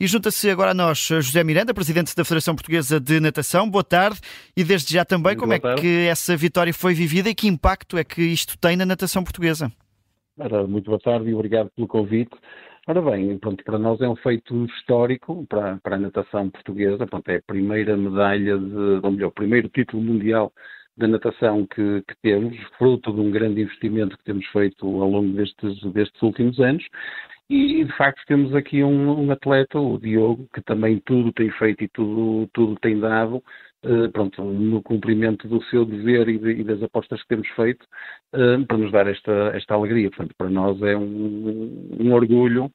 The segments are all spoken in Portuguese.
E junta-se agora a nós José Miranda, presidente da Federação Portuguesa de Natação. Boa tarde e desde já também como é que essa vitória foi vivida e que impacto é que isto tem na natação portuguesa? Muito boa tarde e obrigado pelo convite. Ora bem, pronto, para nós é um feito histórico para a natação portuguesa, pronto, é a primeira medalha, ou melhor, o primeiro título mundial da natação que temos, fruto de um grande investimento que temos feito ao longo destes últimos anos. E, de facto, temos aqui um atleta, o Diogo, que também tudo tem feito e tudo tem dado, no cumprimento do seu dever e das apostas que temos feito, para nos dar esta alegria. Portanto, para nós é um orgulho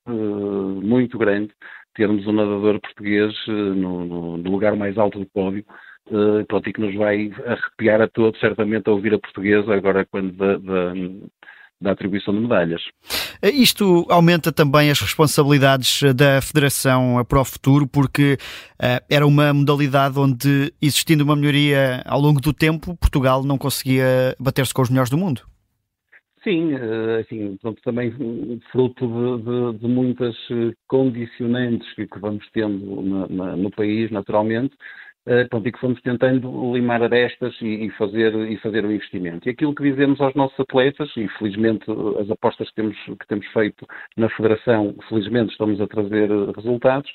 muito grande termos um nadador português no lugar mais alto do pódio, e que nos vai arrepiar a todos, certamente, a ouvir a portuguesa, agora quando da atribuição de medalhas. Isto aumenta também as responsabilidades da Federação para o futuro, porque era uma modalidade onde, existindo uma melhoria ao longo do tempo, Portugal não conseguia bater-se com os melhores do mundo. Sim, assim, também fruto de muitas condicionantes que vamos tendo no país, naturalmente, e que fomos tentando limar arestas e fazer o investimento. E aquilo que dizemos aos nossos atletas, e felizmente as apostas que temos feito na Federação, felizmente estamos a trazer resultados,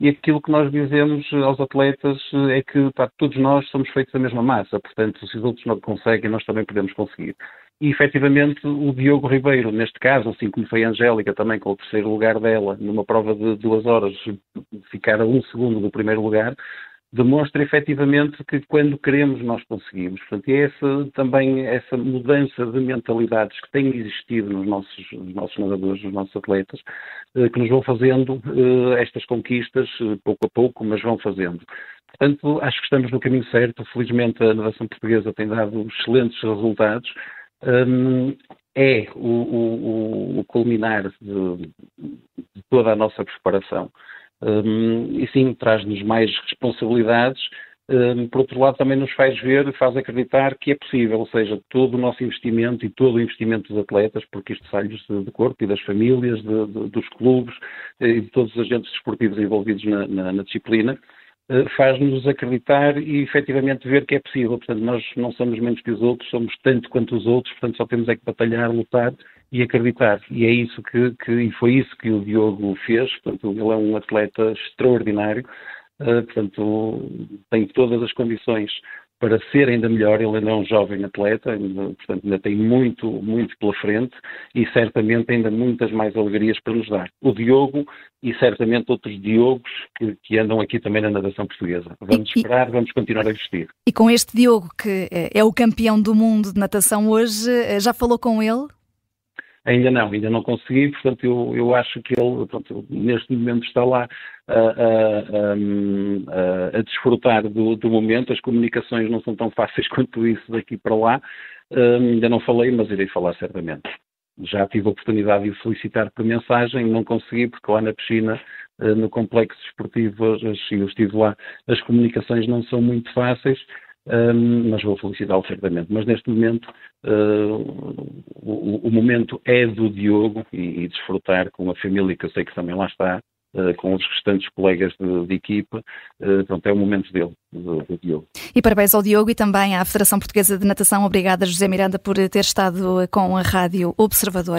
e aquilo que nós dizemos aos atletas é que todos nós somos feitos da mesma massa, portanto, se os outros não conseguem, nós também podemos conseguir. E, efetivamente, o Diogo Ribeiro, neste caso, assim como foi a Angélica, também com o terceiro lugar dela, numa prova de 2 horas, ficar a 1 segundo do primeiro lugar, demonstra efetivamente que quando queremos nós conseguimos. Portanto, é também essa mudança de mentalidades que tem existido nos nossos nadadores, nos nossos atletas, que nos vão fazendo estas conquistas pouco a pouco, mas vão fazendo. Portanto, acho que estamos no caminho certo. Felizmente a natação portuguesa tem dado excelentes resultados. É o culminar de toda a nossa preparação. E sim, traz-nos mais responsabilidades, por outro lado também nos faz acreditar que é possível, ou seja, todo o nosso investimento e todo o investimento dos atletas, porque isto sai-lhes do corpo e das famílias, dos clubes e de todos os agentes desportivos envolvidos na disciplina, faz-nos acreditar e efetivamente ver que é possível. Portanto, nós não somos menos que os outros, somos tanto quanto os outros, portanto só temos é que batalhar, lutar e acreditar. E é isso e foi isso que o Diogo fez. Portanto, ele é um atleta extraordinário, portanto tem todas as condições para ser ainda melhor. Ele ainda é um jovem atleta, portanto ainda tem muito, muito pela frente e certamente ainda muitas mais alegrias para nos dar. O Diogo e certamente outros Diogos que andam aqui também na natação portuguesa. Vamos esperar, vamos continuar a investir. E com este Diogo, que é o campeão do mundo de natação hoje, já falou com ele? Ainda não consegui, portanto eu acho que ele, neste momento está lá a desfrutar do momento. As comunicações não são tão fáceis quanto isso daqui para lá, ainda não falei, mas irei falar certamente. Já tive a oportunidade de solicitar por mensagem, não consegui porque lá na piscina, no complexo desportivo, eu estive lá, as comunicações não são muito fáceis. Mas vou felicitá-lo certamente. Mas neste momento, o momento é do Diogo e desfrutar com a família, que eu sei que também lá está, com os restantes colegas de equipa. É o momento dele, do Diogo. E parabéns ao Diogo e também à Federação Portuguesa de Natação. Obrigada, José Miranda, por ter estado com a Rádio Observador.